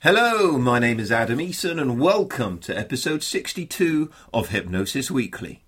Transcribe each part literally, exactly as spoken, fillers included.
Hello, my name is Adam Eason and welcome to episode sixty-two of Hypnosis Weekly.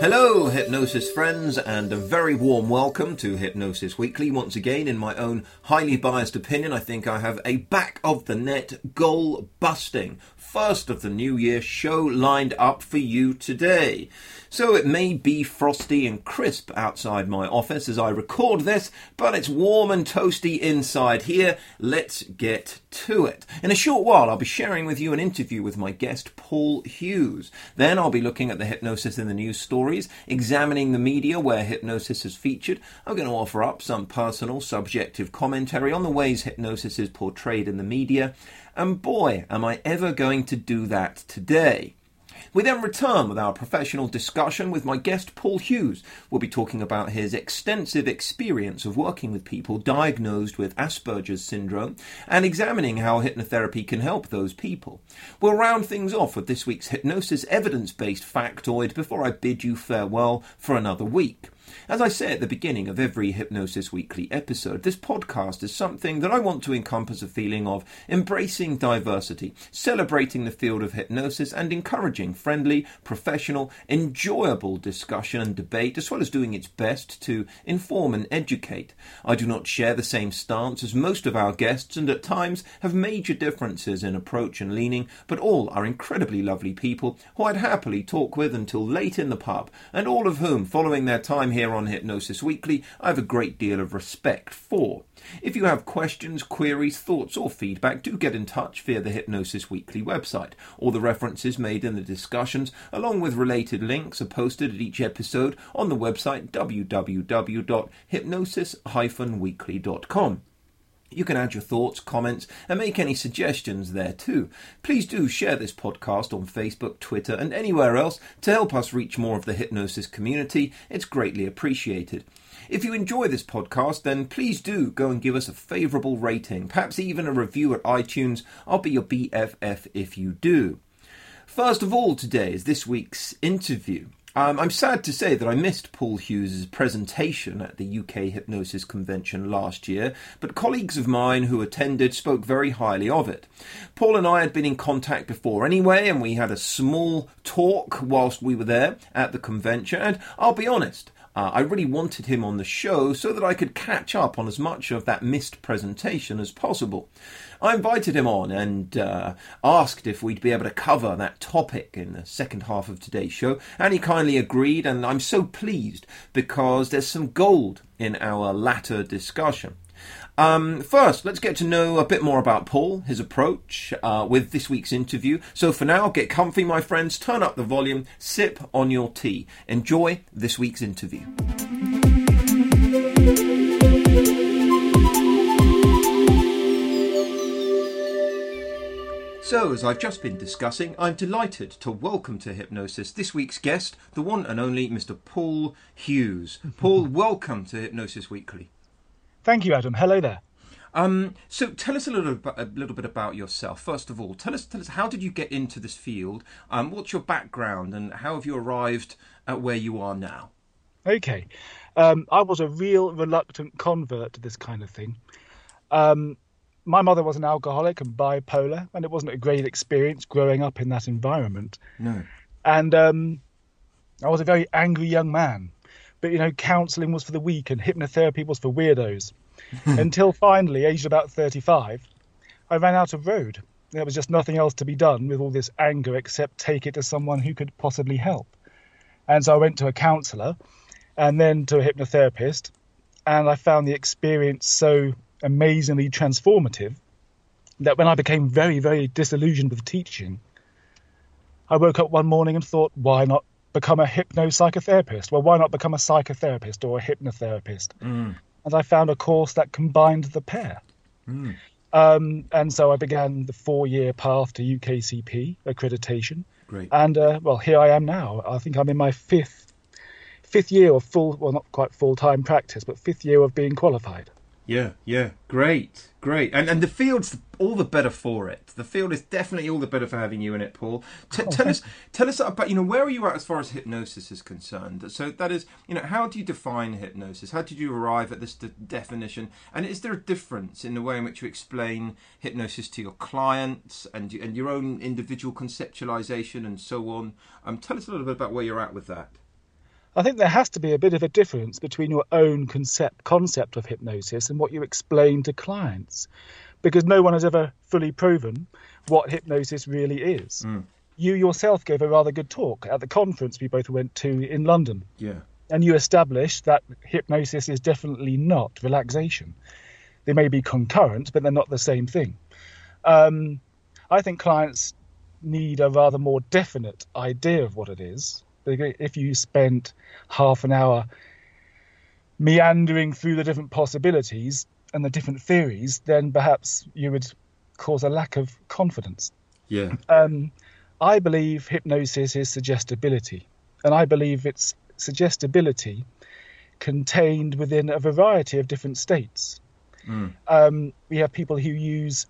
Hello hypnosis friends, and a very warm welcome to Hypnosis Weekly. Once again, in my own highly biased opinion, I think I have a back of the net, goal busting, first of the new year show lined up for you today. So it may be frosty and crisp outside my office as I record this, but it's warm and toasty inside here. Let's get to it. In a short while, I'll be sharing with you an interview with my guest, Paul Hughes. Then I'll be looking at the hypnosis in the news stories, examining the media where hypnosis is featured. I'm going to offer up some personal, subjective commentary on the ways hypnosis is portrayed in the media. And boy, am I ever going to do that today. We then return with our professional discussion with my guest Paul Hughes. We'll be talking about his extensive experience of working with people diagnosed with Asperger's syndrome and examining how hypnotherapy can help those people. We'll round things off with this week's hypnosis evidence-based factoid before I bid you farewell for another week. As I say at the beginning of every Hypnosis Weekly episode, this podcast is something that I want to encompass a feeling of embracing diversity, celebrating the field of hypnosis, and encouraging friendly, professional, enjoyable discussion and debate, as well as doing its best to inform and educate. I do not share the same stance as most of our guests and at times have major differences in approach and leaning, but all are incredibly lovely people who I'd happily talk with until late in the pub, and all of whom, following their time here, Here on Hypnosis Weekly, I have a great deal of respect for. If you have questions, queries, thoughts or feedback, do get in touch via the Hypnosis Weekly website. All the references made in the discussions, along with related links, are posted at each episode on the website w w w dot hypnosis dash weekly dot com. You can add your thoughts, comments, and make any suggestions there too. Please do share this podcast on Facebook, Twitter, and anywhere else to help us reach more of the hypnosis community. It's greatly appreciated. If you enjoy this podcast, then please do go and give us a favourable rating, perhaps even a review at iTunes. I'll be your B F F if you do. First of all, today is this week's interview. Um, I'm sad to say that I missed Paul Hughes' presentation at the U K Hypnosis Convention last year, but colleagues of mine who attended spoke very highly of it. Paul and I had been in contact before anyway, and we had a small talk whilst we were there at the convention, and I'll be honest, Uh, I really wanted him on the show so that I could catch up on as much of that missed presentation as possible. I invited him on and uh, asked if we'd be able to cover that topic in the second half of today's show, and he kindly agreed, and I'm so pleased because there's some gold in our latter discussion. Um, first, let's get to know a bit more about Paul, his approach uh, with this week's interview. So for now, get comfy, my friends, turn up the volume, sip on your tea. Enjoy this week's interview. So, as I've just been discussing, I'm delighted to welcome to Hypnosis this week's guest, the one and only Mister Paul Hughes. Paul, welcome to Hypnosis Weekly. Thank you, Adam. Hello there. Um, so tell us a little, a little bit about yourself. First of all, tell us, tell us how did you get into this field? Um, what's your background and how have you arrived at where you are now? Okay. Um, I was a real reluctant convert to this kind of thing. Um, my mother was an alcoholic and bipolar, and it wasn't a great experience growing up in that environment. No. And um, I was a very angry young man. But, you know, counselling was for the weak and hypnotherapy was for weirdos. Until finally, aged about thirty-five, I ran out of road. There was just nothing else to be done with all this anger except take it to someone who could possibly help. And so I went to a counsellor and then to a hypnotherapist. And I found the experience so amazingly transformative that when I became very, very disillusioned with teaching, I woke up one morning and thought, why not become a hypno-psychotherapist? Well, why not become a psychotherapist or a hypnotherapist? Mm. And I found a course that combined the pair. Mm. Um, and so I began the four-year path to U K C P accreditation. Great. And, uh, well, here I am now. I think I'm in my fifth fifth year of full, well, not quite full-time practice, but fifth year of being qualified. Yeah, yeah, great, great. And and the field's all the better for it. The field is definitely all the better for having you in it, Paul. T- oh, tell us tell us about, you know, where are you at as far as hypnosis is concerned? So that is, you know, how do you define hypnosis? How did you arrive at this de- definition? And is there a difference in the way in which you explain hypnosis to your clients and, and your own individual conceptualization and so on? Um, tell us a little bit about where you're at with that. I think there has to be a bit of a difference between your own concept concept of hypnosis and what you explain to clients, because no one has ever fully proven what hypnosis really is. Mm. You yourself gave a rather good talk at the conference we both went to in London. Yeah. And you established that hypnosis is definitely not relaxation. They may be concurrent, but they're not the same thing. Um, I think clients need a rather more definite idea of what it is. If you spent half an hour meandering through the different possibilities and the different theories, then perhaps you would cause a lack of confidence. Yeah. Um, I believe hypnosis is suggestibility, and I believe it's suggestibility contained within a variety of different states. Mm. Um, we have people who use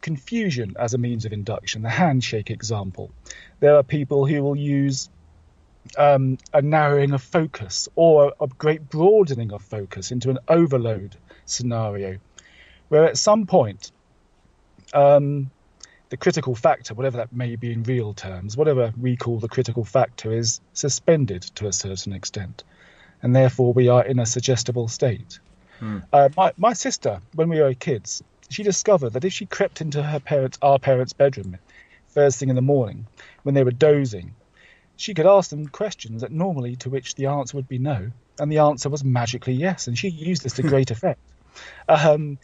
confusion as a means of induction, the handshake example. There are people who will use Um, a narrowing of focus or a great broadening of focus into an overload scenario, where at some point um, the critical factor, whatever that may be in real terms, whatever we call the critical factor, is suspended to a certain extent, and therefore we are in a suggestible state. Hmm. Uh, my, my sister, when we were kids, she discovered that if she crept into her parents, our parents' bedroom first thing in the morning when they were dozing, she could ask them questions that normally to which the answer would be no, and the answer was magically yes, and she used this to great effect. Um,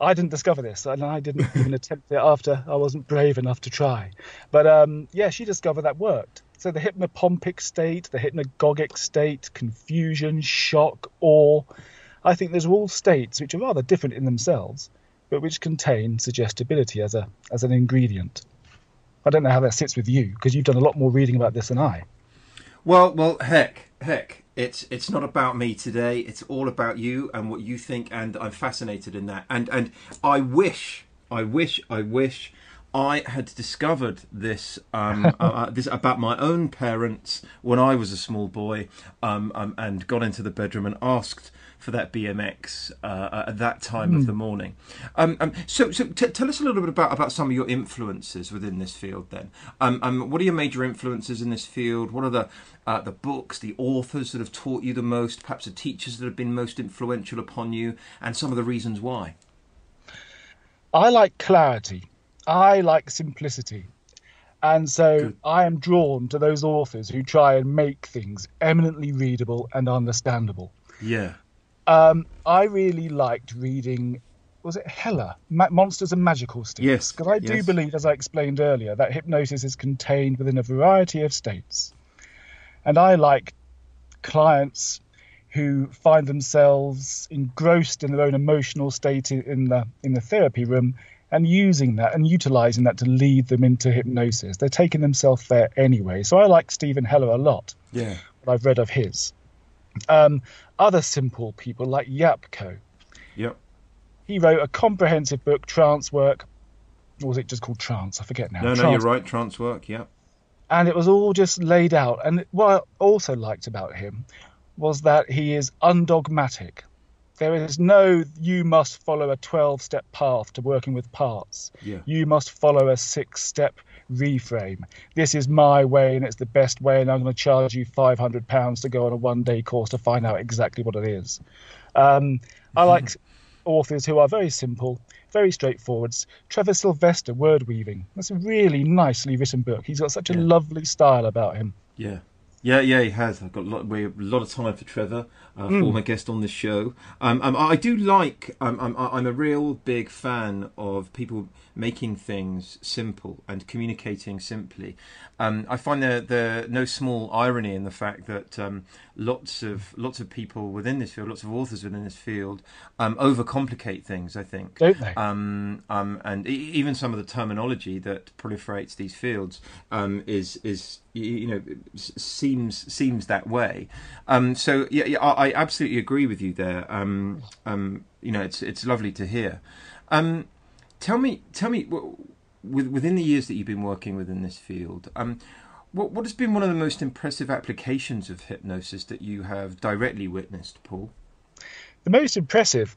I didn't discover this, and I didn't even attempt it after I wasn't brave enough to try. But um, yeah, she discovered that worked. So the hypnopompic state, the hypnagogic state, confusion, shock, awe, I think those are all states which are rather different in themselves, but which contain suggestibility as a as an ingredient. I don't know how that sits with you, because you've done a lot more reading about this than I. Well, well, heck, heck. It's it's not about me today. It's all about you and what you think, and I'm fascinated in that. And and I wish, I wish, I wish I had discovered this um, uh, this about my own parents when I was a small boy, um, um, and got into the bedroom and asked for that B M X uh, at that time mm. of the morning. Um, um, so, so t- tell us a little bit about, about some of your influences within this field. Then, um, um, what are your major influences in this field? What are the uh, the books, the authors that have taught you the most? Perhaps the teachers that have been most influential upon you, and some of the reasons why. I like clarity. I like simplicity, and so Good. I am drawn to those authors who try and make things eminently readable and understandable. Yeah. Um, I really liked reading, was it Heller, Ma- Monsters and Magical States? Yes. Because I do yes. believe, as I explained earlier, that hypnosis is contained within a variety of states. And I like clients who find themselves engrossed in their own emotional state in the in the therapy room and using that and utilising that to lead them into hypnosis. They're taking themselves there anyway. So I like Stephen Heller a lot. Yeah. What I've read of his. Um, other simple people like Yapko. Yep. He wrote a comprehensive book, Trance Work. Or was it just called Trance? I forget now. No, no, Trance. You're right, Trance Work, yeah. And it was all just laid out. And what I also liked about him was that he is undogmatic. There is no, you must follow a twelve-step path to working with parts. Yeah. You must follow a six-step reframe. This is my way and it's the best way, and I'm going to charge you five hundred pounds to go on a one-day course to find out exactly what it is. Um, I like authors who are very simple, very straightforward. Trevor Sylvester, Word Weaving. That's a really nicely written book. He's got such a yeah. lovely style about him. Yeah. Yeah, yeah, he has. I've got a lot, we have a lot of time for Trevor, uh, mm. former guest on the show. Um, um, I do like, um, I'm, I'm a real big fan of people making things simple and communicating simply. Um, I find there the no small irony in the fact that um, lots of lots of people within this field, lots of authors within this field, um, overcomplicate things, I think. Don't they? Um, um, and e- even some of the terminology that proliferates these fields um, is is you know, seems seems that way. Um, so yeah, yeah, I, I absolutely agree with you there. Um, um, you know, it's it's lovely to hear. Um, tell me, tell me, within the years that you've been working within this field, um, what what has been one of the most impressive applications of hypnosis that you have directly witnessed, Paul? The most impressive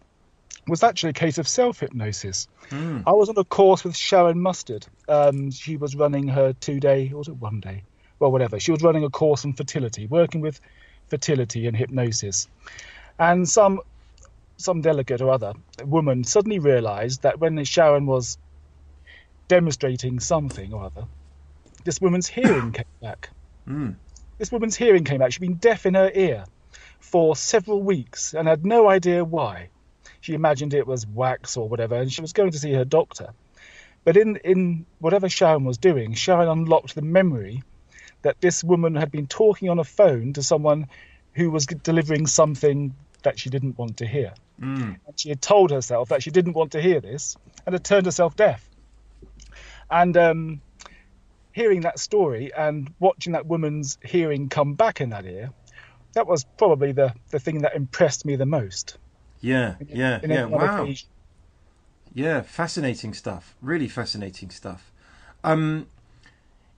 was actually a case of self-hypnosis. Mm. I was on a course with Sharon Mustard. Um, she was running her two-day, or was it one day? Well, whatever. She was running a course on fertility, working with fertility and hypnosis. And some some delegate or other woman suddenly realised that when Sharon was demonstrating something or other, this woman's hearing came back. Mm. This woman's hearing came back. She'd been deaf in her ear for several weeks and had no idea why. She imagined it was wax or whatever, and she was going to see her doctor. But in, in whatever Sharon was doing, Sharon unlocked the memory that this woman had been talking on a phone to someone who was delivering something that she didn't want to hear. Mm. And she had told herself that she didn't want to hear this and had turned herself deaf. And um, hearing that story and watching that woman's hearing come back in that ear, that was probably the, the thing that impressed me the most. Yeah, yeah, yeah. Wow. Yeah, fascinating stuff. Really fascinating stuff. Um,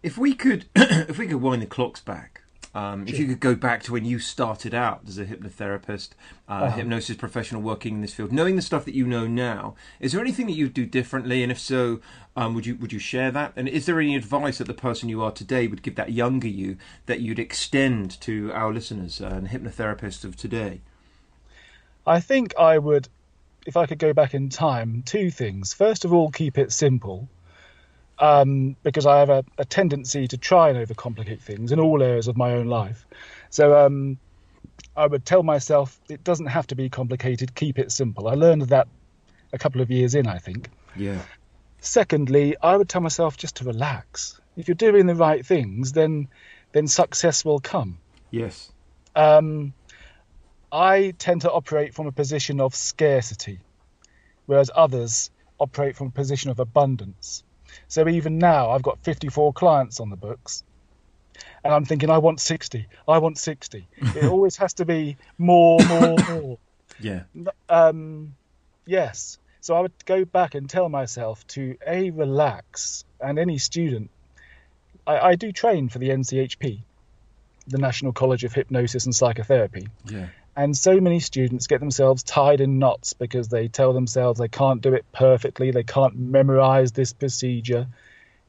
if we could, if we could wind the clocks back, um, sure. If you could go back to when you started out as a hypnotherapist, uh, uh-huh. hypnosis professional working in this field, knowing the stuff that you know now, is there anything that you'd do differently? And if so, um, would you would you share that? And is there any advice that the person you are today would give that younger you that you'd extend to our listeners and hypnotherapists of today? I think I would, if I could go back in time, two things. First of all, keep it simple, um, because I have a, a tendency to try and overcomplicate things in all areas of my own life. So um, I would tell myself it doesn't have to be complicated. Keep it simple. I learned that a couple of years in, I think. Yeah. Secondly, I would tell myself just to relax. If you're doing the right things, then then success will come. Yes. Um. I tend to operate from a position of scarcity, whereas others operate from a position of abundance. So even now, I've got fifty-four clients on the books, and I'm thinking, I want sixty. I want sixty. It always has to be more, more, more. Yeah. Um, yes. So I would go back and tell myself to, A, relax, and any student. I, I do train for the N C H P, the National College of Hypnosis and Psychotherapy. Yeah. And so many students get themselves tied in knots because they tell themselves they can't do it perfectly, they can't memorize this procedure.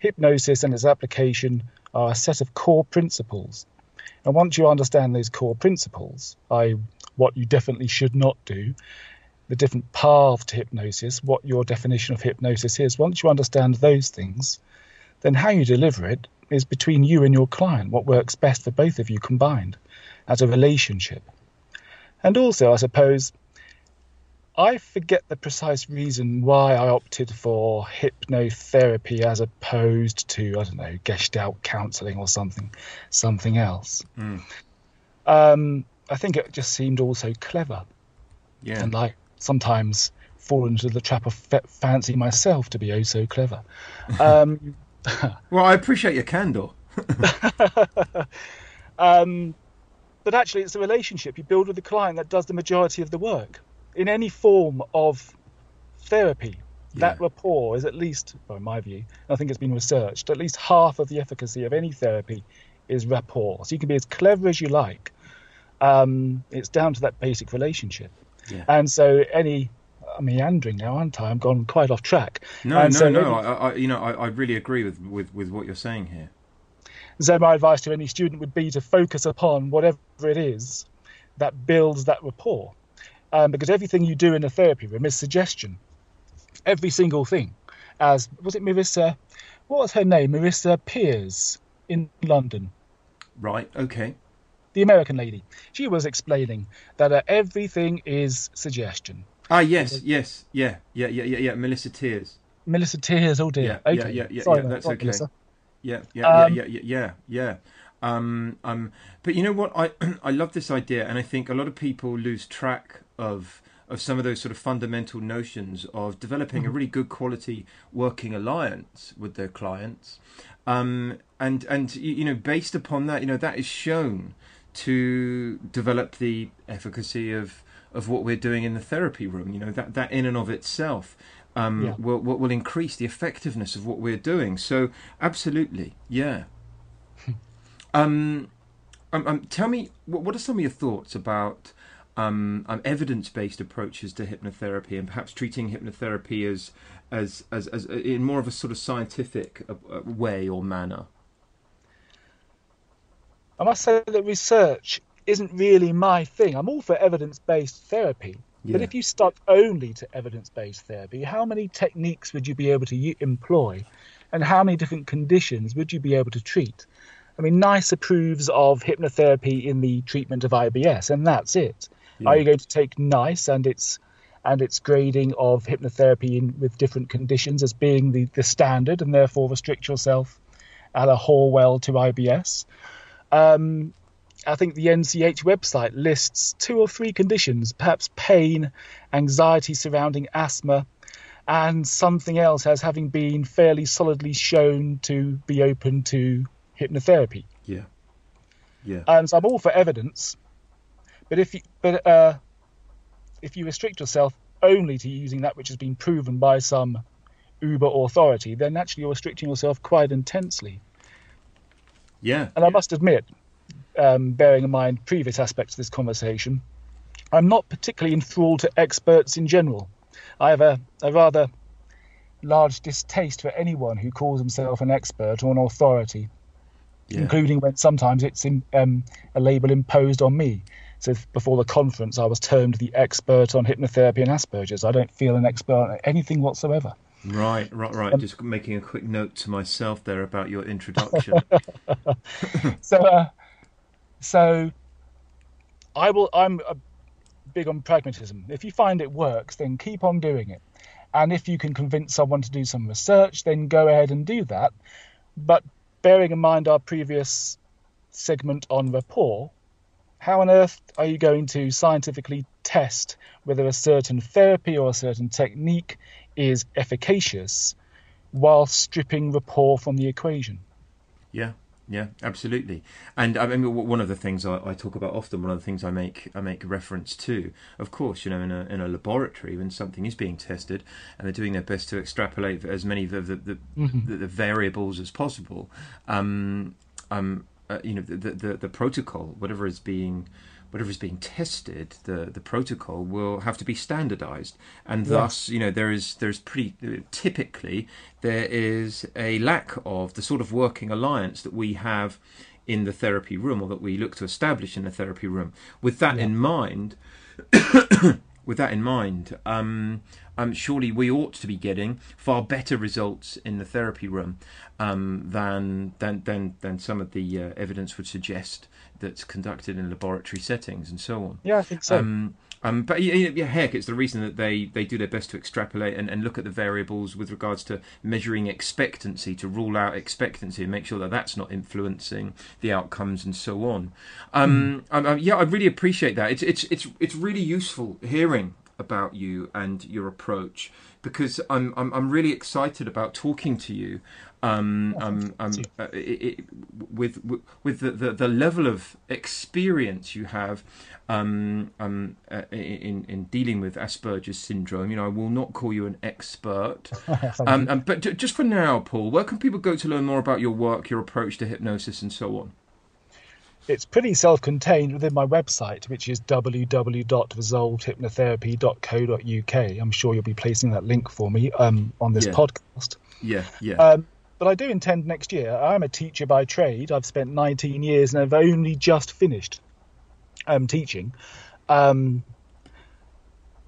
Hypnosis and its application are a set of core principles. And once you understand those core principles, that is what you definitely should not do, the different paths to hypnosis, what your definition of hypnosis is, once you understand those things, then how you deliver it is between you and your client, what works best for both of you combined as a relationship. And also, I suppose, I forget the precise reason why I opted for hypnotherapy as opposed to, I don't know, Gestalt counselling or something, something else. Mm. Um, I think it just seemed also clever. Yeah. And I sometimes fall into the trap of fa- fancy myself to be oh so clever. Um, well, I appreciate your candor. um But actually, it's a relationship you build with the client that does the majority of the work. In any form of therapy, yeah. that rapport is at least, well, in my view, I think it's been researched, at least half of the efficacy of any therapy is rapport. So you can be as clever as you like. Um, it's down to that basic relationship. Yeah. And so any... I'm meandering now, aren't I? I've gone quite off track. No, and no, so no. Any, I, I, you know, I, I really agree with, with, with what you're saying here. So my advice to any student would be to focus upon whatever it is that builds that rapport. Um, because everything you do in a therapy room is suggestion. Every single thing. As, was it Marisa? What was her name? Marisa Peers in London. Right, okay. The American lady. She was explaining that uh, everything is suggestion. Ah, yes, so, yes, yeah, yeah, yeah, yeah, yeah. Melissa Tears. Melissa Tears, oh dear. Yeah, okay. yeah, yeah, yeah, Sorry, yeah that's right, okay. Melissa. Yeah, yeah, um, yeah, yeah, yeah, yeah. Um, um, but you know what? I I love this idea, and I think a lot of people lose track of of some of those sort of fundamental notions of developing a really good quality working alliance with their clients. Um, and, and, you know, based upon that, you know, that is shown to develop the efficacy of, of what we're doing in the therapy room. You know, that, that in and of itself um, yeah. will, will, will increase the effectiveness of what we're doing. So absolutely. Yeah. um, um, um, tell me, what, what are some of your thoughts about Um, um, evidence-based approaches to hypnotherapy, and perhaps treating hypnotherapy as, as, as, as in more of a sort of scientific uh, way or manner? I must say that research isn't really my thing. I'm all for evidence-based therapy, yeah. but if you stuck only to evidence-based therapy, how many techniques would you be able to employ, and how many different conditions would you be able to treat? I mean, NICE approves of hypnotherapy in the treatment of I B S, and that's it. Yeah. Are you going to take NICE and its and its grading of hypnotherapy in, with different conditions as being the, the standard, and therefore restrict yourself at a Horwell to I B S? Um, I think the N C H website lists two or three conditions, perhaps pain, anxiety surrounding asthma, and something else as having been fairly solidly shown to be open to hypnotherapy. Yeah, yeah. And so I'm all for evidence. But if you, but uh, if you restrict yourself only to using that which has been proven by some uber authority, then actually you're restricting yourself quite intensely. Yeah. And I must admit, um, bearing in mind previous aspects of this conversation, I'm not particularly enthralled to experts in general. I have a, a rather large distaste for anyone who calls himself an expert or an authority, yeah. including when sometimes it's in, um, a label imposed on me. So before the conference, I was termed the expert on hypnotherapy and Asperger's. I don't feel an expert on anything whatsoever. Right, right, right. Um, Just making a quick note to myself there about your introduction. so, uh, so I will. I'm uh, big on pragmatism. If you find it works, then keep on doing it. And if you can convince someone to do some research, then go ahead and do that. But bearing in mind our previous segment on rapport, how on earth are you going to scientifically test whether a certain therapy or a certain technique is efficacious while stripping rapport from the equation? Yeah, yeah, absolutely. And I mean, one of the things I, I talk about often, one of the things I make I make reference to, of course, you know, in a in a laboratory when something is being tested and they're doing their best to extrapolate as many of the the, the, mm-hmm. the, the variables as possible. Um, um. Uh, you know, the, the the protocol, whatever is being, whatever is being tested, the the protocol will have to be standardized, and yes. thus, you know, there is there is pretty typically there is a lack of the sort of working alliance that we have in the therapy room, or that we look to establish in the therapy room. With that yeah. in mind, with that in mind, um, um, surely we ought to be getting far better results in the therapy room um, than, than than than some of the uh, evidence would suggest that's conducted in laboratory settings and so on. Yeah, I think so. Um, um, but yeah, heck, it's the reason that they, they do their best to extrapolate and, and look at the variables with regards to measuring expectancy, to rule out expectancy and make sure that that's not influencing the outcomes and so on. Um, mm. um, yeah, I really appreciate that. It's it's it's it's really useful hearing about you and your approach, because I'm I'm, I'm really excited about talking to you, um, um, um, uh, it, it, with with the, the, the level of experience you have um, um, uh, in in dealing with Asperger's syndrome. You know, I will not call you an expert, um, um, but just for now, Paul, where can people go to learn more about your work, your approach to hypnosis, and so on? It's pretty self-contained within my website, which is w w w dot resolved hypnotherapy dot co dot u k. I'm sure you'll be placing that link for me um, on this yeah. podcast. Yeah, yeah. Um, but I do intend next year. I'm a teacher by trade. I've spent nineteen years and I've only just finished um, teaching. Um,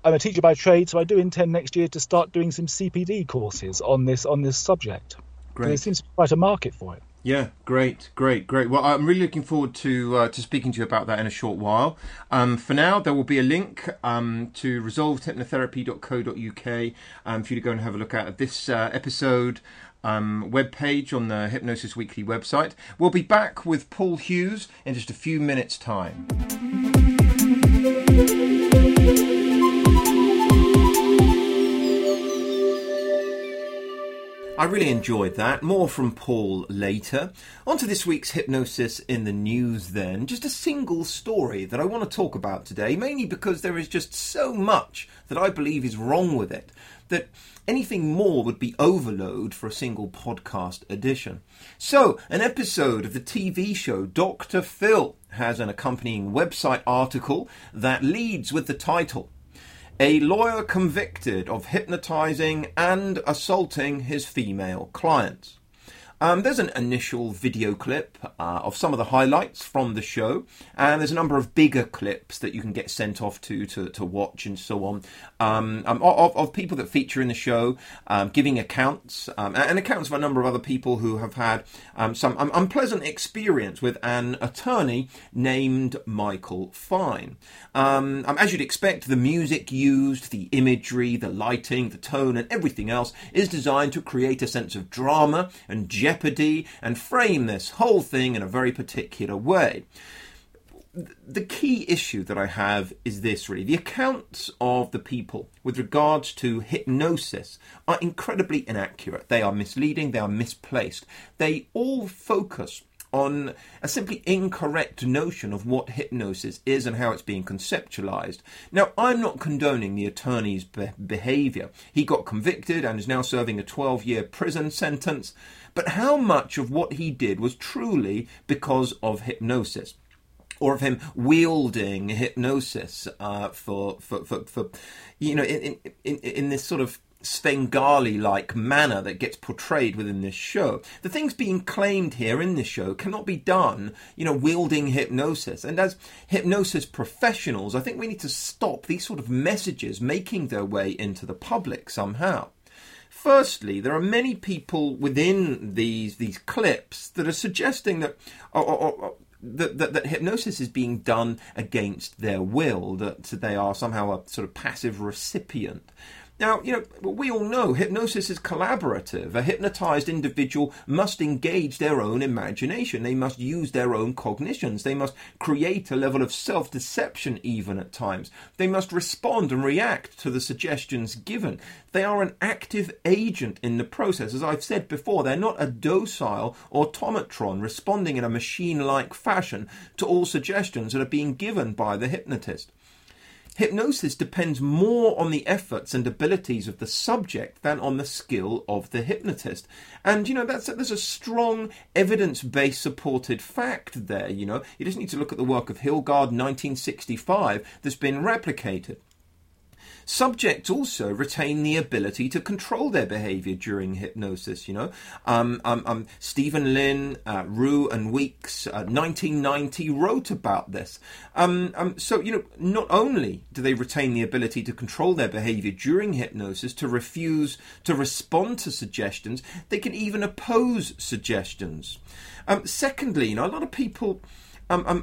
I'm a teacher by trade, so I do intend next year to start doing some C P D courses on this on this subject. Great. There seems to be quite a market for it. Yeah, great, great, great. Well, I'm really looking forward to uh, to speaking to you about that in a short while. Um, for now, there will be a link um, to resolved hypnotherapy dot co dot u k um, for you to go and have a look at this uh, episode um, webpage on the Hypnosis Weekly website. We'll be back with Paul Hughes in just a few minutes' time. I really enjoyed that. More from Paul later. On to this week's Hypnosis in the News then. Just a single story that I want to talk about today, mainly because there is just so much that I believe is wrong with it, that anything more would be overload for a single podcast edition. So, an episode of the T V show Doctor Phil has an accompanying website article that leads with the title, "A lawyer convicted of hypnotising and assaulting his female clients." Um, there's an initial video clip uh, of some of the highlights from the show, and there's a number of bigger clips that you can get sent off to to, to watch and so on, um, um, of, of people that feature in the show, um, giving accounts, um, and accounts of a number of other people who have had um, some um, unpleasant experience with an attorney named Michael Fine. Um, um, as you'd expect, the music used, the imagery, the lighting, the tone, and everything else is designed to create a sense of drama and jeopardy and frame this whole thing in a very particular way. The key issue that I have is this, really. The accounts of the people with regards to hypnosis are incredibly inaccurate. They are misleading. They are misplaced. They all focus on a simply incorrect notion of what hypnosis is and how it's being conceptualized. Now, I'm not condoning the attorney's be- behavior. He got convicted and is now serving a twelve-year prison sentence. But how much of what he did was truly because of hypnosis, or of him wielding hypnosis uh, for, for, for, for, you know, in, in, in this sort of Svengali-like manner that gets portrayed within this show? The things being claimed here in this show cannot be done, you know, wielding hypnosis. And as hypnosis professionals, I think we need to stop these sort of messages making their way into the public somehow. Firstly, there are many people within these these clips that are suggesting that or, or, or, That, that, that hypnosis is being done against their will, that they are somehow a sort of passive recipient. Now, you know, we all know hypnosis is collaborative. A hypnotized individual must engage their own imagination. They must use their own cognitions. They must create a level of self-deception even at times. They must respond and react to the suggestions given. They are an active agent in the process. As I've said before, they're not a docile automatron responding in a machine-like fashion to all suggestions that are being given by the hypnotist. Hypnosis depends more on the efforts and abilities of the subject than on the skill of the hypnotist. And, you know, that's a, there's a strong evidence-based supported fact there, you know. You just need to look at the work of Hilgard, nineteen sixty-five, that's been replicated. Subjects also retain the ability to control their behaviour during hypnosis, you know. Um, um, um, Stephen Lynn, uh, Rue and Weeks, uh, nineteen ninety, wrote about this. Um, um, so, you know, not only do they retain the ability to control their behaviour during hypnosis, to refuse to respond to suggestions, they can even oppose suggestions. Um, secondly, you know, a lot of people Um, um,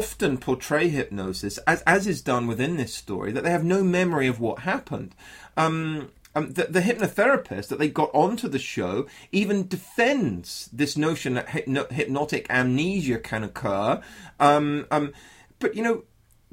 often portray hypnosis, as as is done within this story, that they have no memory of what happened. Um, um, the, the hypnotherapist that they got onto the show even defends this notion that hypno- hypnotic amnesia can occur. Um, um, but, you know,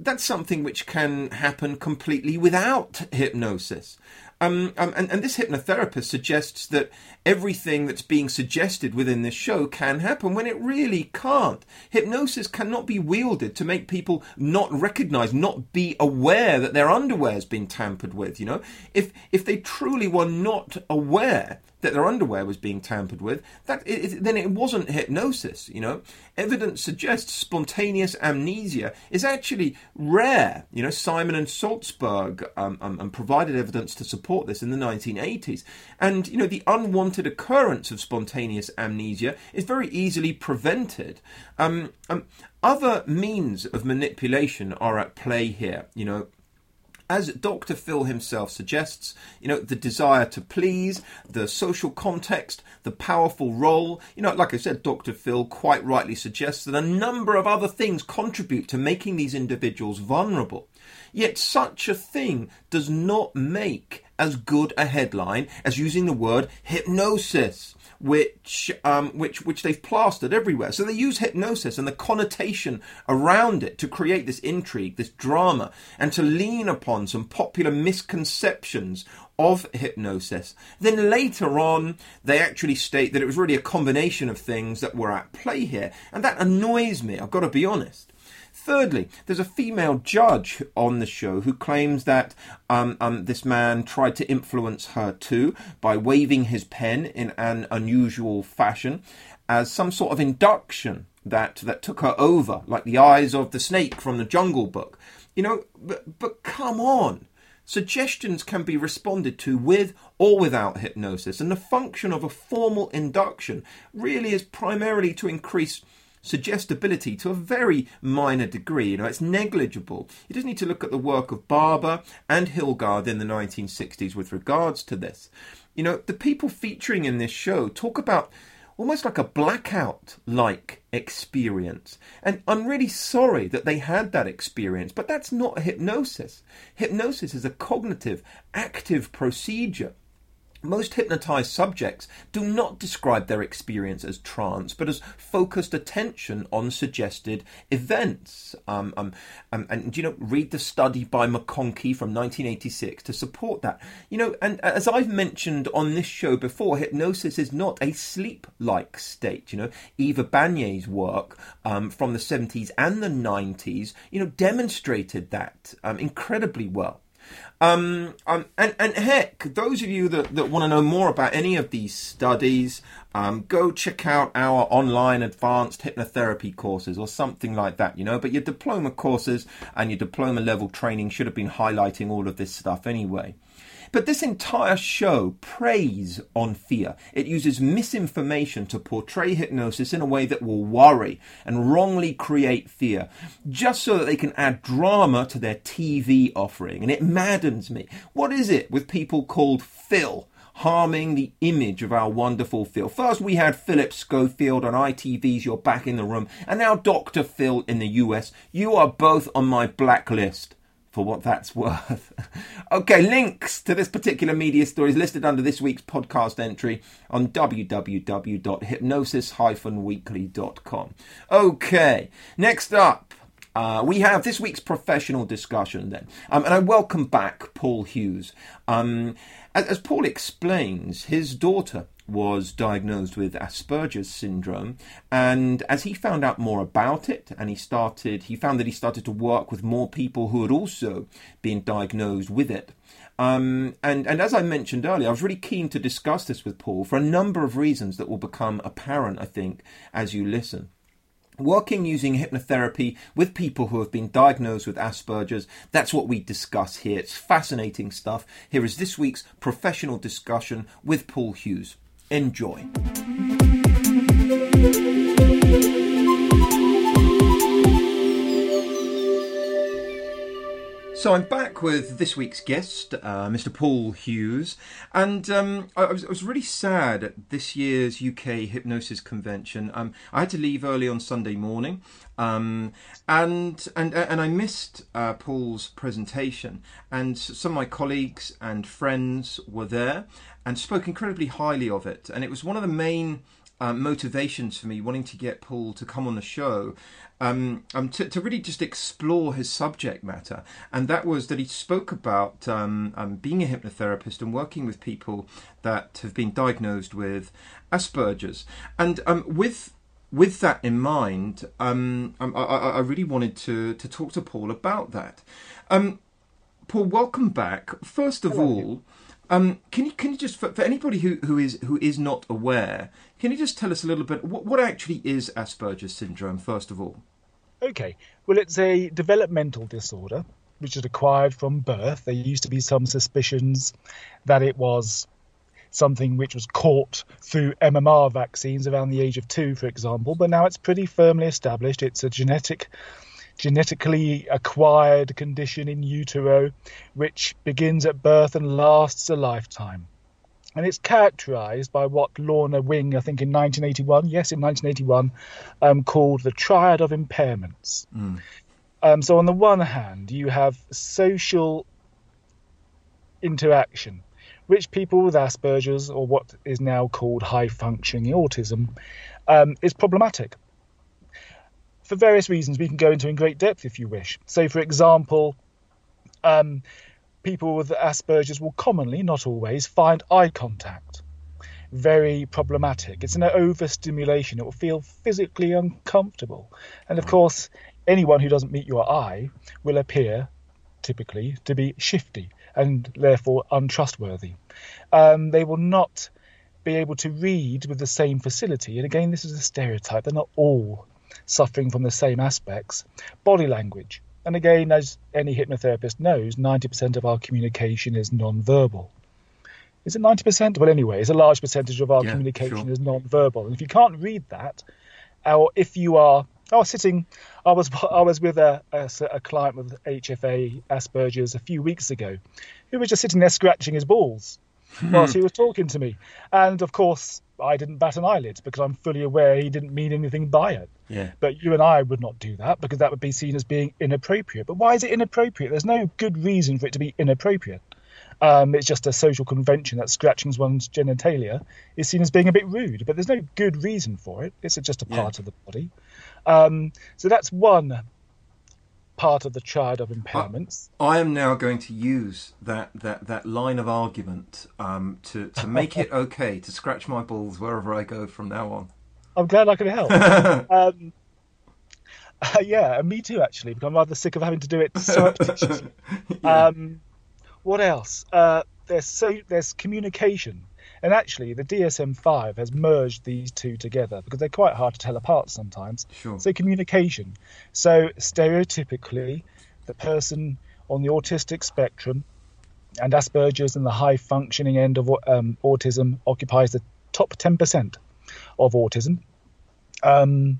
that's something which can happen completely without hypnosis. Um, um, and, and this hypnotherapist suggests that everything that's being suggested within this show can happen when it really can't. Hypnosis cannot be wielded to make people not recognise, not be aware that their underwear's been tampered with, you know. If if they truly were not aware that their underwear was being tampered with, that it, it, then it wasn't hypnosis, you know. Evidence suggests spontaneous amnesia is actually rare. You know, Simon and Salzburg um, um, um, provided evidence to support this in the nineteen eighties. And, you know, the unwanted occurrence of spontaneous amnesia is very easily prevented. Um, um, other means of manipulation are at play here, you know. As Doctor Phil himself suggests, you know, the desire to please, the social context, the powerful role. You know, like I said, Doctor Phil quite rightly suggests that a number of other things contribute to making these individuals vulnerable. Yet such a thing does not make as good a headline as using the word hypnosis, which um, which which they've plastered everywhere. So they use hypnosis and the connotation around it to create this intrigue, this drama, and to lean upon some popular misconceptions of hypnosis. Then later on, they actually state that it was really a combination of things that were at play here. And that annoys me, I've got to be honest. Thirdly, there's a female judge on the show who claims that um, um, this man tried to influence her too by waving his pen in an unusual fashion as some sort of induction that, that took her over, like the eyes of the snake from the Jungle Book. You know, but, but come on. Suggestions can be responded to with or without hypnosis, and the function of a formal induction really is primarily to increase suggestibility to a very minor degree. You know, it's negligible. You just need to look at the work of Barber and Hilgard in the nineteen sixties with regards to this. You know, the people featuring in this show talk about almost like a blackout-like experience. And I'm really sorry that they had that experience, but that's not hypnosis. Hypnosis is a cognitive, active procedure. Most hypnotized subjects do not describe their experience as trance, but as focused attention on suggested events. Um, um, um, and, you know, read the study by McConkie from nineteen eighty-six to support that. You know, and as I've mentioned on this show before, hypnosis is not a sleep-like state. You know, Eva Bagné's work um, from the seventies and the nineties, you know, demonstrated that um, incredibly well. Um, um, and, and heck, those of you that, that want to know more about any of these studies, um, go check out our online advanced hypnotherapy courses or something like that, you know. But your diploma courses and your diploma level training should have been highlighting all of this stuff anyway. But this entire show preys on fear. It uses misinformation to portray hypnosis in a way that will worry and wrongly create fear, just so that they can add drama to their T V offering. And it maddens me. What is it with people called Phil harming the image of our wonderful Phil? First, we had Philip Schofield on I T V's You're Back in the Room, and now Doctor Phil in the U S. You are both on my blacklist, for what that's worth. Okay, links to this particular media story is listed under this week's podcast entry on w w w dot hypnosis dash weekly dot com. Okay, next up, uh, we have this week's professional discussion then. Um, and I welcome back Paul Hughes. Um, as, as Paul explains, his daughter was diagnosed with Asperger's syndrome, and as he found out more about it and he started he found that he started to work with more people who had also been diagnosed with it. Um, and, and as I mentioned earlier, I was really keen to discuss this with Paul for a number of reasons that will become apparent, I think, as you listen. Working using hypnotherapy with people who have been diagnosed with Asperger's, that's what we discuss here. It's fascinating stuff. Here is this week's professional discussion with Paul Hughes. Enjoy. So I'm back with this week's guest, uh, Mister Paul Hughes, and um, I, was, I was really sad at this year's U K Hypnosis Convention. Um, I had to leave early on Sunday morning, um, and and and I missed uh, Paul's presentation. And some of my colleagues and friends were there and spoke incredibly highly of it. And it was one of the main uh, motivations for me wanting to get Paul to come on the show. Um, um, to, to really just explore his subject matter. And that was that he spoke about um, um, being a hypnotherapist and working with people that have been diagnosed with Asperger's. And um, with with that in mind, um, um, I, I really wanted to, to talk to Paul about that. Um, Paul, welcome back. First of Hello. all, um, can you can you just, for, for anybody who, who is who is not aware, can you just tell us a little bit, what, what actually is Asperger's syndrome, first of all? Okay, well, it's a developmental disorder which is acquired from birth. There used to be some suspicions that it was something which was caught through M M R vaccines around the age of two, for example, but now it's pretty firmly established. It's a genetic, genetically acquired condition in utero which begins at birth and lasts a lifetime. And it's characterised by what Lorna Wing, I think in nineteen eighty-one, yes, in nineteen eighty-one, um, called the triad of impairments. Mm. Um, so on the one hand, you have social into action, which people with Asperger's, or what is now called high-functioning autism, um, is problematic. For various reasons we can go into in great depth if you wish. So, for example, um, people with Asperger's will commonly, not always, find eye contact very problematic. It's an overstimulation. It will feel physically uncomfortable. And, of course, anyone who doesn't meet your eye will appear, typically, to be shifty and therefore untrustworthy. Um, they will not be able to read with the same facility. And, again, this is a stereotype. They're not all suffering from the same aspects. Body language. And again, as any hypnotherapist knows, ninety percent of our communication is non-verbal. Is it ninety percent? Well, anyway, it's a large percentage of our yeah, communication sure. is non-verbal. And if you can't read that, or if you are I was sitting, I was I was with a, a, a client with H F A Asperger's a few weeks ago, who was just sitting there scratching his balls whilst he was talking to me. And of course, I didn't bat an eyelid because I'm fully aware he didn't mean anything by it. Yeah. But you and I would not do that because that would be seen as being inappropriate. But why is it inappropriate? There's no good reason for it to be inappropriate. Um, it's just a social convention that scratching one's genitalia is seen as being a bit rude, but there's no good reason for it. It's just a part yeah. of the body. Um, so that's one part of the triad of impairments. I, I am now going to use that that, that line of argument um, to, to make it okay to scratch my balls wherever I go from now on. I'm glad I could help. um, uh, yeah, and me too, actually, because I'm rather sick of having to do it so repetitiously. yeah. um, What else? Uh, there's so there's communication. And actually, the D S M five has merged these two together because they're quite hard to tell apart sometimes. Sure. So communication. So stereotypically, the person on the autistic spectrum and Asperger's in the high-functioning end of um, autism occupies the top ten percent of autism um,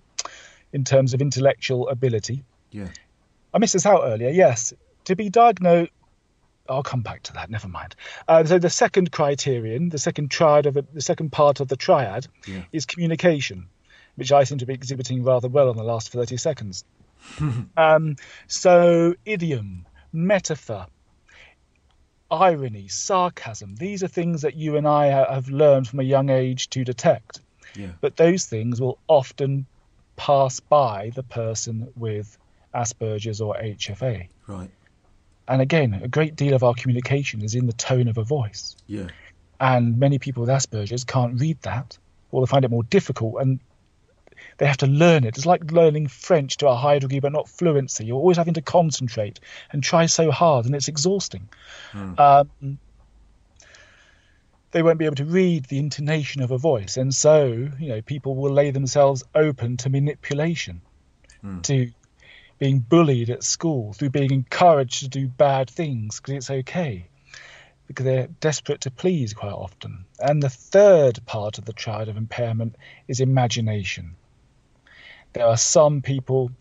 in terms of intellectual ability. Yeah, I missed this out earlier. Yes, to be diagnosed... I'll come back to that. Never mind. Uh, so the second criterion, the second triad of the second part of the triad, yeah. is communication, which I seem to be exhibiting rather well on the last thirty seconds. um, so idiom, metaphor, irony, sarcasm. These are things that you and I have learned from a young age to detect. Yeah. But those things will often pass by the person with Asperger's or H F A. Right. And again, a great deal of our communication is in the tone of a voice. Yeah. And many people with Asperger's can't read that, or they find it more difficult, and they have to learn it. It's like learning French to a high degree, but not fluency. You're always having to concentrate and try so hard, and it's exhausting. Mm. Um, they won't be able to read the intonation of a voice. And so, you know, people will lay themselves open to manipulation, mm. to being bullied at school, through being encouraged to do bad things because it's okay, because they're desperate to please quite often. And the third part of the triad of impairment is imagination. There are some people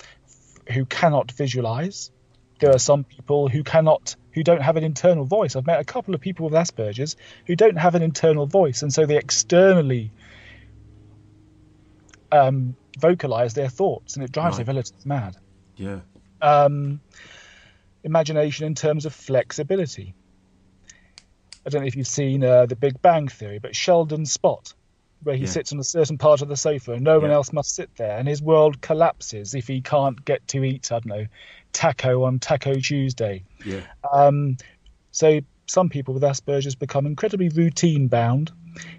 who cannot visualize. There are some people who cannot, who don't have an internal voice. I've met a couple of people with Asperger's who don't have an internal voice, and so they externally um, vocalize their thoughts, and it drives right. their relatives mad. Yeah. Um, imagination in terms of flexibility. I don't know if you've seen uh, The Big Bang Theory, but Sheldon Spot, where he yeah. sits on a certain part of the sofa and no yeah. one else must sit there, and his world collapses if he can't get to eat, I don't know, taco on Taco Tuesday. Yeah. Um, so some people with Asperger's become incredibly routine-bound,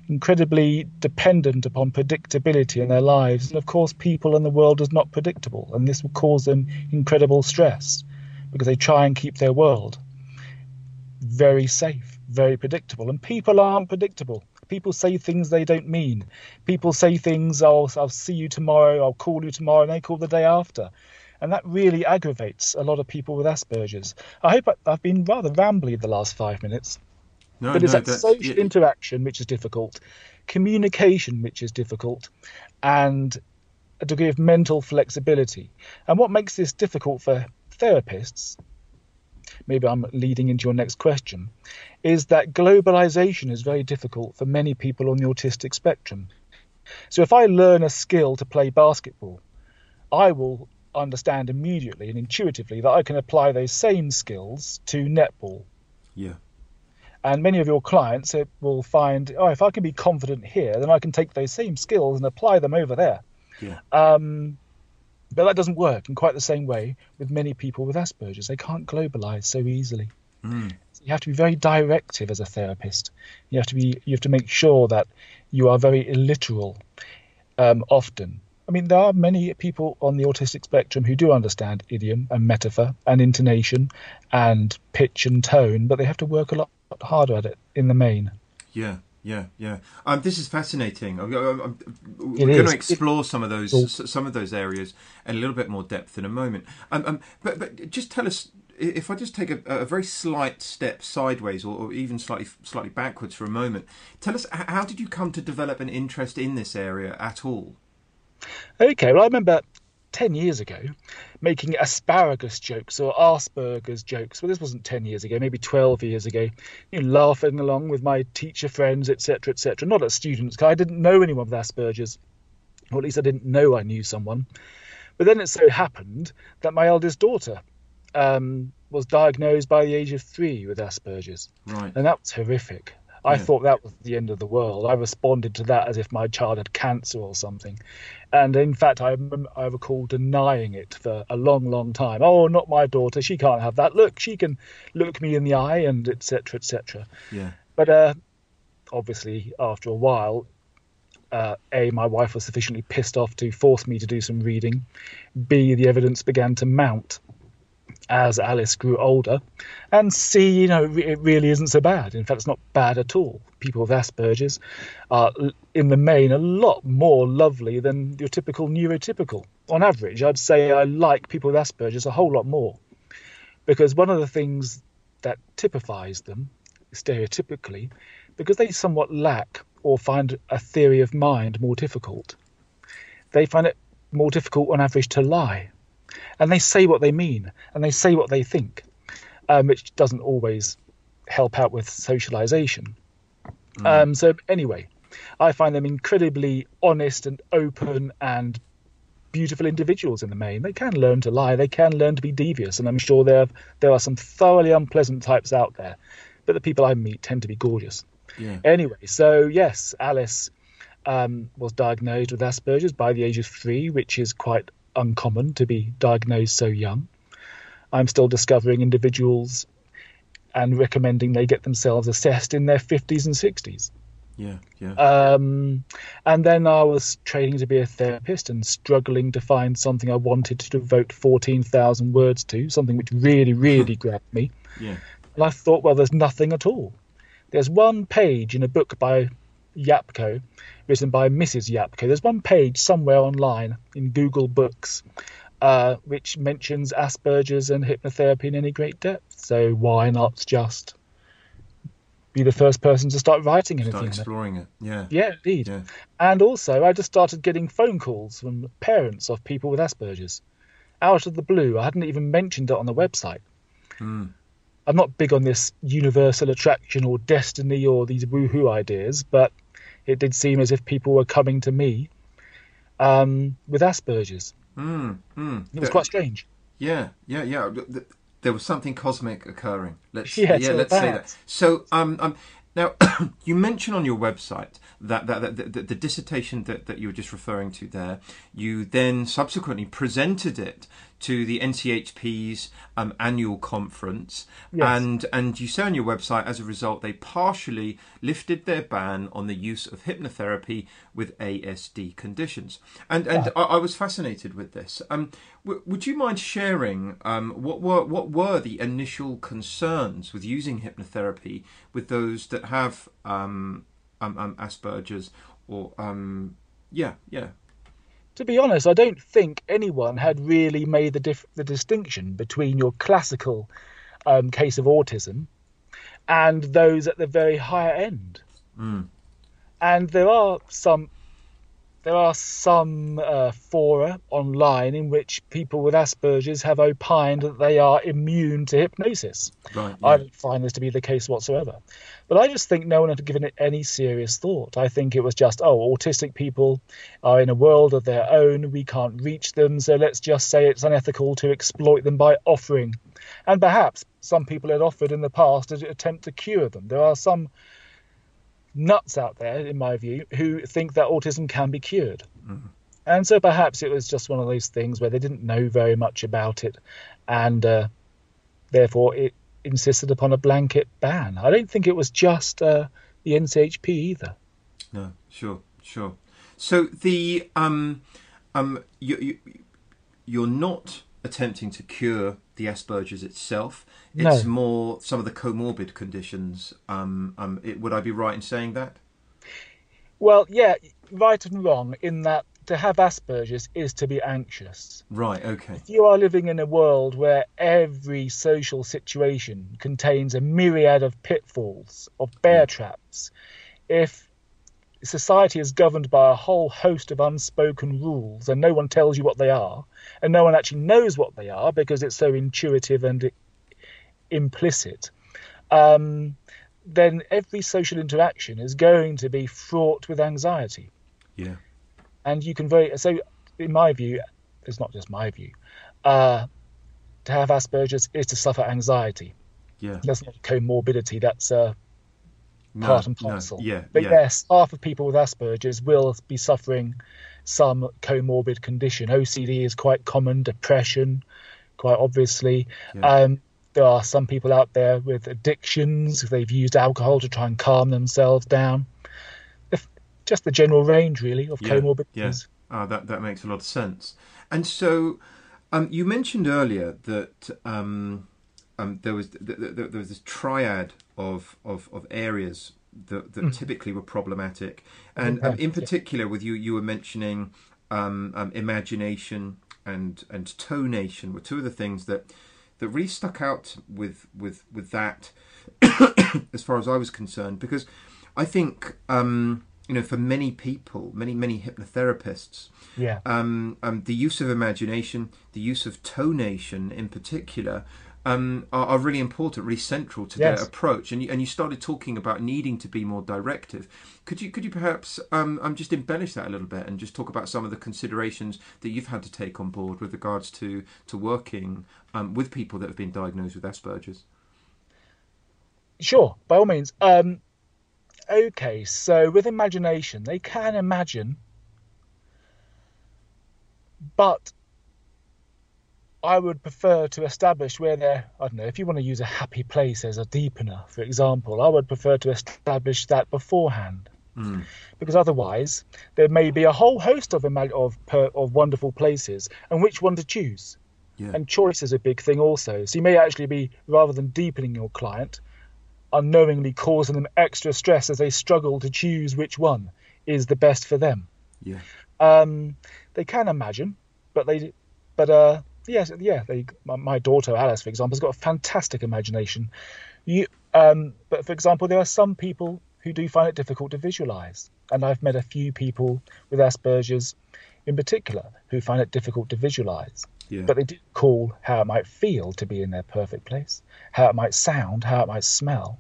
incredibly dependent upon predictability in their lives, and of course people in the world is not predictable, and this will cause them incredible stress because they try and keep their world very safe, very predictable, and people aren't predictable. People say things they don't mean. People say things, I'll, I'll see you tomorrow, I'll call you tomorrow, and they call the day after. And that really aggravates a lot of people with Asperger's. I hope I, I've been rather rambly the last five minutes. No, but it's no, that social yeah. interaction which is difficult, communication which is difficult, and a degree of mental flexibility. And what makes this difficult for therapists, maybe I'm leading into your next question, is that globalization is very difficult for many people on the autistic spectrum. So if I learn a skill to play basketball, I will understand immediately and intuitively that I can apply those same skills to netball. Yeah. And many of your clients will find, oh, if I can be confident here, then I can take those same skills and apply them over there. Yeah. Um, but that doesn't work in quite the same way with many people with Asperger's. They can't globalize so easily. Mm. So you have to be very directive as a therapist. You have to be, you have to make sure that you are very illiteral um, often. I mean, there are many people on the autistic spectrum who do understand idiom and metaphor and intonation and pitch and tone, but they have to work a lot harder at it in the main. Yeah, yeah, yeah. Um, this is fascinating. I'm, I'm, I'm, we're going to explore it, some of those cool. some of those areas in a little bit more depth in a moment. Um, um, but but just tell us, if I just take a, a very slight step sideways, or, or even slightly slightly backwards for a moment, tell us, how did you come to develop an interest in this area at all? Okay, well, I remember ten years ago making asparagus jokes or Asperger's jokes. Well, this wasn't ten years ago, maybe twelve years ago, you know, laughing along with my teacher friends, et cetera, et cetera, not as students, because I didn't know anyone with Asperger's, or at least I didn't know I knew someone. But then it so happened that my eldest daughter um, was diagnosed by the age of three with Asperger's. Right. And that was horrific. I yeah. thought that was the end of the world. I responded to that as if my child had cancer or something. And in fact, I, I recall denying it for a long, long time. Oh, not my daughter. She can't have that. Look, she can look me in the eye, and et cetera, et cetera. Yeah. But uh, obviously, after a while, uh, A, my wife was sufficiently pissed off to force me to do some reading. B, the evidence began to mount as Alice grew older, and see, you know, it really isn't so bad. In fact, it's not bad at all. People with Asperger's are, in the main, a lot more lovely than your typical neurotypical. On average, I'd say I like people with Asperger's a whole lot more, because one of the things that typifies them, stereotypically, because they somewhat lack or find a theory of mind more difficult, they find it more difficult on average to lie. And they say what they mean, and they say what they think, um, which doesn't always help out with socialization. Mm. Um, so anyway, I find them incredibly honest and open and beautiful individuals in the main. They can learn to lie. They can learn to be devious. And I'm sure there, there are some thoroughly unpleasant types out there. But the people I meet tend to be gorgeous. Yeah. Anyway, so yes, Alice um, was diagnosed with Asperger's by the age of three, which is quite uncommon to be diagnosed so young. I'm still discovering individuals and recommending they get themselves assessed in their fifties and sixties. Yeah, yeah. Um, and then I was training to be a therapist and struggling to find something I wanted to devote fourteen thousand words to, something which really, really grabbed me. Yeah. And I thought, well, there's nothing at all. There's one page in a book by Yapko, written by Missus Yapko. There's one page somewhere online in Google Books uh, which mentions Asperger's and hypnotherapy in any great depth. So why not just be the first person to start writing anything? Start exploring it. Yeah. Yeah, indeed. Yeah. And also, I just started getting phone calls from parents of people with Asperger's out of the blue. I hadn't even mentioned it on the website. Mm. I'm not big on this universal attraction or destiny or these woohoo ideas, but it did seem as if people were coming to me um, with Asperger's. Mm, mm. It was quite strange. Yeah, yeah, yeah. There was something cosmic occurring. Let's yeah, yeah let's say that. So um, um, now you mention on your website that, that, that, that, that the dissertation that, that you were just referring to there, you then subsequently presented it to the N C H P's um, annual conference. Yes. And and you say on your website, as a result, they partially lifted their ban on the use of hypnotherapy with A S D conditions. And and yeah. I, I was fascinated with this. Um, w- would you mind sharing um, what were what were the initial concerns with using hypnotherapy with those that have um, um, um, Asperger's or um, yeah yeah. To be honest, I don't think anyone had really made the, dif- the distinction between your classical um, case of autism and those at the very higher end. Mm. And there are some There are some uh, fora online in which people with Asperger's have opined that they are immune to hypnosis. Right, yeah. I don't find this to be the case whatsoever. But I just think no one had given it any serious thought. I think it was just, oh, autistic people are in a world of their own. We can't reach them. So let's just say it's unethical to exploit them by offering. And perhaps some people had offered in the past to attempt to cure them. There are some nuts out there, in my view, who think that autism can be cured. Mm. And so perhaps it was just one of those things where they didn't know very much about it, and uh, therefore it insisted upon a blanket ban. I don't think it was just uh, the N C H P either. No, sure, sure. So the um, um, you, you, you're not attempting to cure the Asperger's itself. It's no. more some of the comorbid conditions. Um, um, it, would I be right in saying that? Well, yeah, right and wrong in that to have Asperger's is to be anxious. Right, okay. If you are living in a world where every social situation contains a myriad of pitfalls, of bear mm. traps, if society is governed by a whole host of unspoken rules and no one tells you what they are, and no one actually knows what they are because it's so intuitive and it, implicit, um, then every social interaction is going to be fraught with anxiety. Yeah. And you can very, so in my view, it's not just my view, uh, to have Asperger's is to suffer anxiety. Yeah. That's not comorbidity, that's uh, no, part and parcel. No, yeah, but yeah. yes, half of people with Asperger's will be suffering some comorbid condition. O C D is quite common, depression, quite obviously. Yeah. Um, There are some people out there with addictions. They've used alcohol to try and calm themselves down. Just the general range, really, of yeah, comorbidities. Yes, yeah. oh, that, that makes a lot of sense. And so um, you mentioned earlier that um, um, there was th- th- there was this triad of, of, of areas that, that mm. typically were problematic. And yeah, um, in particular, yeah. with you, you were mentioning um, um, imagination and, and tonation were two of the things that... that really stuck out with with with that, as far as I was concerned, because I think um, you know, for many people, many many hypnotherapists, yeah, um, um, the use of imagination, the use of tonation in particular, um, are, are really important, really central to yes. their approach. And you, and you started talking about needing to be more directive. Could you could you perhaps um, um just embellish that a little bit and just talk about some of the considerations that you've had to take on board with regards to to working Um, with people that have been diagnosed with Asperger's? Sure, by all means. Um, okay, so with imagination, they can imagine, but I would prefer to establish where they're, I don't know, if you want to use a happy place as a deepener, for example, I would prefer to establish that beforehand. Mm. Because otherwise, there may be a whole host of, imag- of, per- of wonderful places, and which one to choose. Yeah. And choice is a big thing also. So you may actually be, rather than deepening your client, unknowingly causing them extra stress as they struggle to choose which one is the best for them. Yeah. Um, they can imagine, but they, but uh, yes, yeah. They, my, my daughter Alice, for example, has got a fantastic imagination. You, um, but for example, there are some people who do find it difficult to visualize, and I've met a few people with Asperger's, in particular, who find it difficult to visualize. Yeah. But they do call how it might feel to be in their perfect place, how it might sound, how it might smell.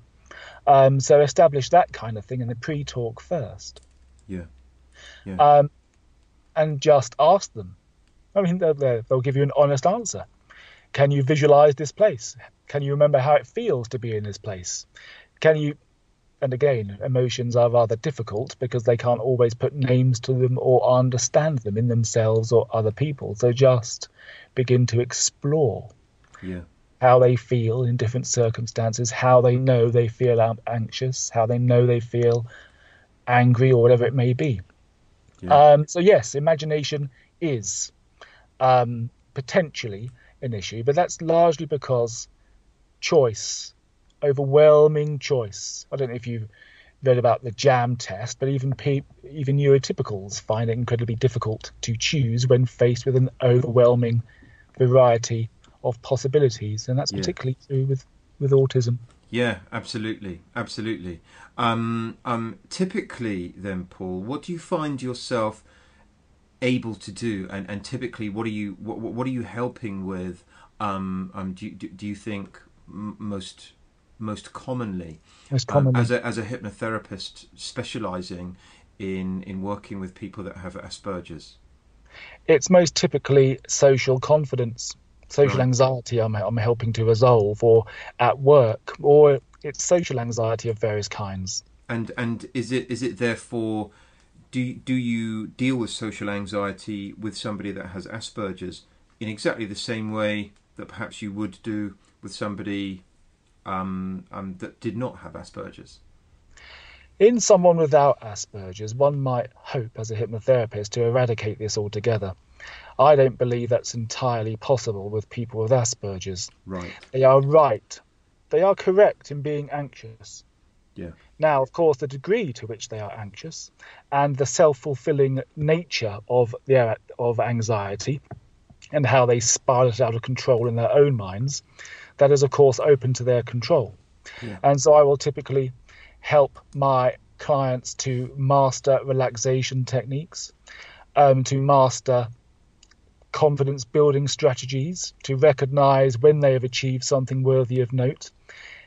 Um, so establish that kind of thing in the pre-talk first. Yeah. yeah. Um, and just ask them. I mean, they'll, they'll give you an honest answer. Can you visualize this place? Can you remember how it feels to be in this place? Can you... And again, emotions are rather difficult because they can't always put names to them or understand them in themselves or other people. So just begin to explore yeah. how they feel in different circumstances, how they know they feel anxious, how they know they feel angry or whatever it may be. Yeah. Um, so yes, imagination is um, potentially an issue, but that's largely because choice overwhelming choice. I don't know if you've read about the jam test, but even pe- even neurotypicals find it incredibly difficult to choose when faced with an overwhelming variety of possibilities, and that's yeah. particularly true with, with autism. Yeah, absolutely, absolutely. Um, um, typically, then, Paul, what do you find yourself able to do, and, and typically what are you what, what are you helping with? Um, um, do, do, do you think most most commonly, most commonly. Um, as a as a hypnotherapist specializing in in working with people that have Asperger's? It's most typically social confidence, social right. anxiety I'm, I'm helping to resolve, or at work, or it's social anxiety of various kinds. And and is it is it therefore, do do you deal with social anxiety with somebody that has Asperger's in exactly the same way that perhaps you would do with somebody um, um, that did not have Asperger's? In someone without Asperger's, one might hope as a hypnotherapist to eradicate this altogether. I don't believe that's entirely possible with people with Asperger's. Right. They are right. They are correct in being anxious. Yeah. Now, of course, the degree to which they are anxious and the self-fulfilling nature of their of anxiety and how they spiral it out of control in their own minds, that is, of course, open to their control. Yeah. And so I will typically help my clients to master relaxation techniques, um, to master confidence building strategies, to recognize when they have achieved something worthy of note,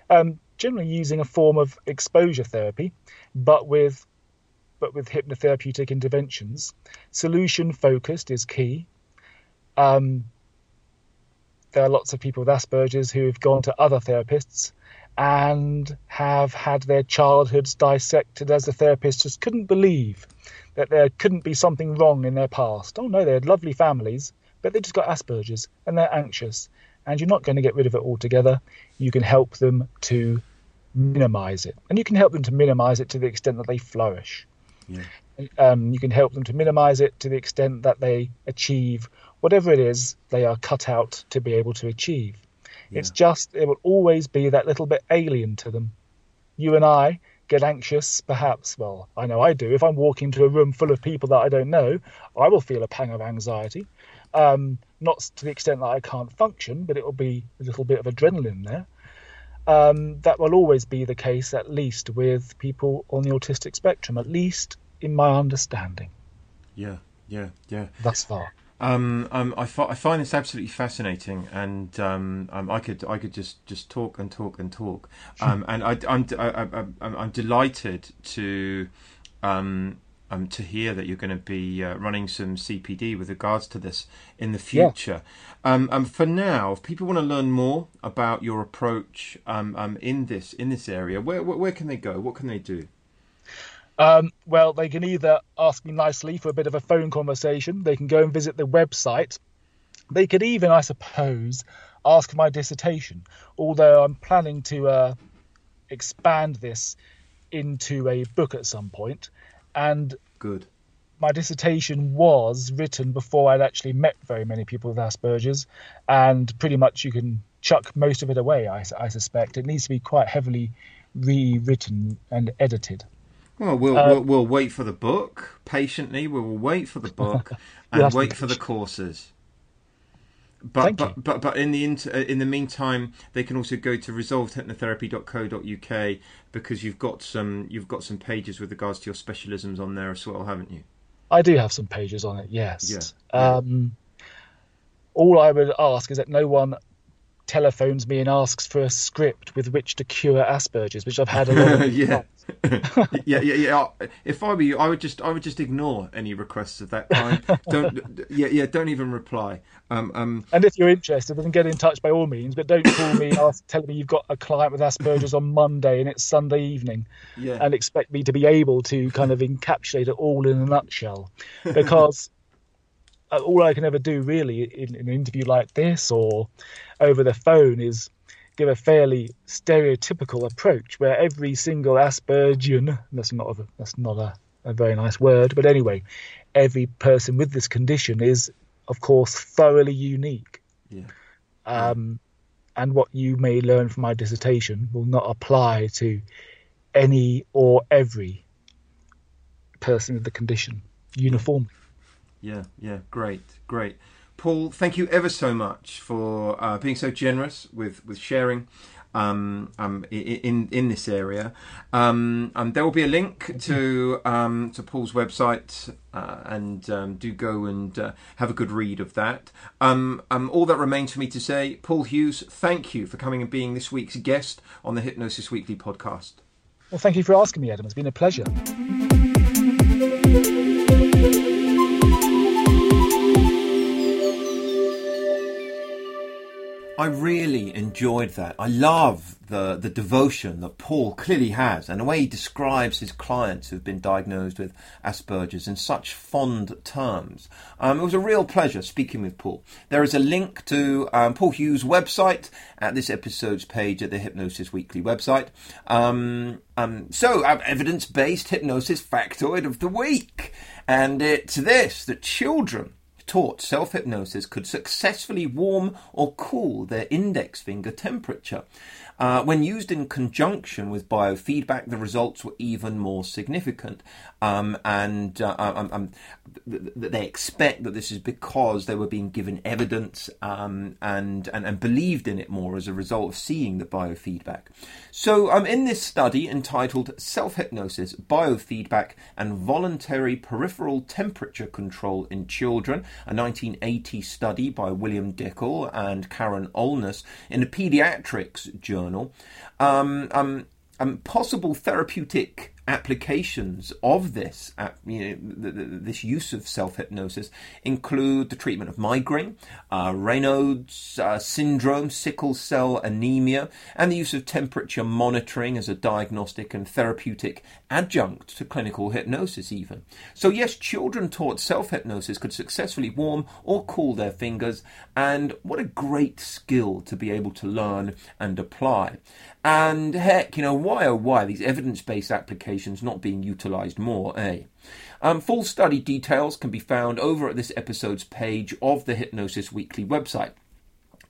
um, generally using a form of exposure therapy, but with, but with hypnotherapeutic interventions. Solution focused is key. Um, there are lots of people with Asperger's who have gone to other therapists and have had their childhoods dissected, as the therapist just couldn't believe that there couldn't be something wrong in their past. Oh no, they had lovely families, but they just got Asperger's and they're anxious, and you're not going to get rid of it altogether. You can help them to minimize it, and you can help them to minimize it to the extent that they flourish. Yeah. Um, you can help them to minimize it to the extent that they achieve whatever it is they are cut out to be able to achieve. Yeah. It's just, it will always be that little bit alien to them. You and I get anxious, perhaps. Well, I know I do. If I'm walking into a room full of people that I don't know, I will feel a pang of anxiety. Um, not to the extent that I can't function, but it will be a little bit of adrenaline there. Um, that will always be the case, at least with people on the autistic spectrum, at least in my understanding. Yeah, yeah, yeah. Thus far. Um, um, I, fi- I find this absolutely fascinating, and um, um, I could I could just, just talk and talk and talk, um, and I, I'm I, I, I'm delighted to um, um, to hear that you're going to be uh, running some C P D with regards to this in the future. Yeah. Um, um, for now, if people want to learn more about your approach um, um, in this in this area, where, where where can they go? What can they do? Um, well, they can either ask me nicely for a bit of a phone conversation. They can go and visit the website. They could even, I suppose, ask my dissertation, although I'm planning to uh, expand this into a book at some point. And good. My dissertation was written before I'd actually met very many people with Asperger's, and pretty much you can chuck most of it away, I, I suspect. It needs to be quite heavily rewritten and edited. Well, we'll, um, we'll we'll wait for the book patiently. We will wait for the book and wait for the courses. But but, but but in the inter, in the meantime, they can also go to resolved hypnotherapy dot co dot U K, because you've got some you've got some pages with regards to your specialisms on there as well, haven't you? I do have some pages on it. Yes. Yeah. Um, all I would ask is that no one telephones me and asks for a script with which to cure Asperger's, which I've had a lot of. yeah. yeah, yeah, yeah. If I were you, I would just, I would just ignore any requests of that kind. Don't, yeah, yeah, don't even reply. Um, um. And if you're interested, then get in touch by all means, but don't call me, ask, tell me you've got a client with Asperger's on Monday and it's Sunday evening, yeah. and expect me to be able to kind of encapsulate it all in a nutshell, because all I can ever do really in, in an interview like this or over the phone is give a fairly stereotypical approach where every single Aspergian, that's not a, that's not a, a very nice word, but anyway, every person with this condition is, of course, thoroughly unique. Yeah. Um, and what you may learn from my dissertation will not apply to any or every person with the condition uniformly. Yeah, yeah, great, great. Paul, thank you ever so much for uh, being so generous with, with sharing um, um, in in this area. Um, and there will be a link to um, to Paul's website, uh, and um, do go and uh, have a good read of that. Um, um, all that remains for me to say, Paul Hughes, thank you for coming and being this week's guest on the Hypnosis Weekly podcast. Well, thank you for asking me, Adam. It's been a pleasure. I really enjoyed that. I love the, the devotion that Paul clearly has, and the way he describes his clients who've been diagnosed with Asperger's in such fond terms. Um, it was a real pleasure speaking with Paul. There is a link to um, Paul Hughes' website at this episode's page at the Hypnosis Weekly website. Um, um, so, our evidence-based hypnosis factoid of the week. And it's this, that children taught self-hypnosis could successfully warm or cool their index finger temperature. Uh, when used in conjunction with biofeedback, the results were even more significant. Um, and uh, um, um, they expect that this is because they were being given evidence um, and, and, and believed in it more as a result of seeing the biofeedback. So um, in this study entitled Self-Hypnosis, Biofeedback and Voluntary Peripheral Temperature Control in Children, a nineteen eighty study by William Dickel and Karen Olness in the Pediatrics Journal, um, um, um, possible therapeutic applications of this, uh, you know, th- th- this use of self-hypnosis include the treatment of migraine, uh, Raynaud's uh, syndrome, sickle cell anemia, and the use of temperature monitoring as a diagnostic and therapeutic adjunct to clinical hypnosis even. So yes, children taught self-hypnosis could successfully warm or cool their fingers, and what a great skill to be able to learn and apply. And heck, you know, why oh why these evidence-based applications not being utilised more, eh? Um, full study details can be found over at this episode's page of the Hypnosis Weekly website.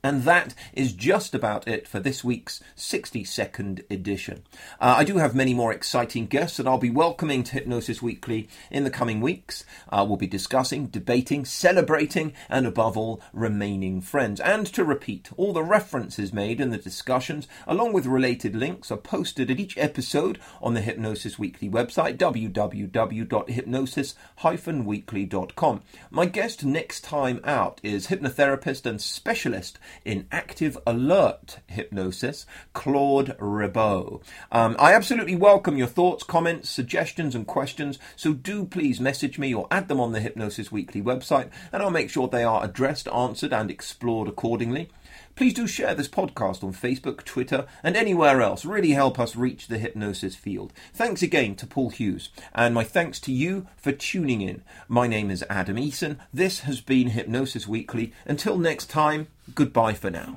And that is just about it for this week's sixty-second edition. Uh, I do have many more exciting guests that I'll be welcoming to Hypnosis Weekly in the coming weeks. Uh, we'll be discussing, debating, celebrating, and above all, remaining friends. And to repeat, all the references made in the discussions, along with related links, are posted at each episode on the Hypnosis Weekly website, w w w dot hypnosis dash weekly dot com. My guest next time out is hypnotherapist and specialist in active alert hypnosis, Claude Ribot. Um, I absolutely welcome your thoughts, comments, suggestions and questions, so do please message me or add them on the Hypnosis Weekly website, and I'll make sure they are addressed, answered and explored accordingly. Please do share this podcast on Facebook, Twitter and anywhere else. Really help us reach the hypnosis field. Thanks again to Paul Hughes, and my thanks to you for tuning in. My name is Adam Eason. This has been Hypnosis Weekly. Until next time, goodbye for now.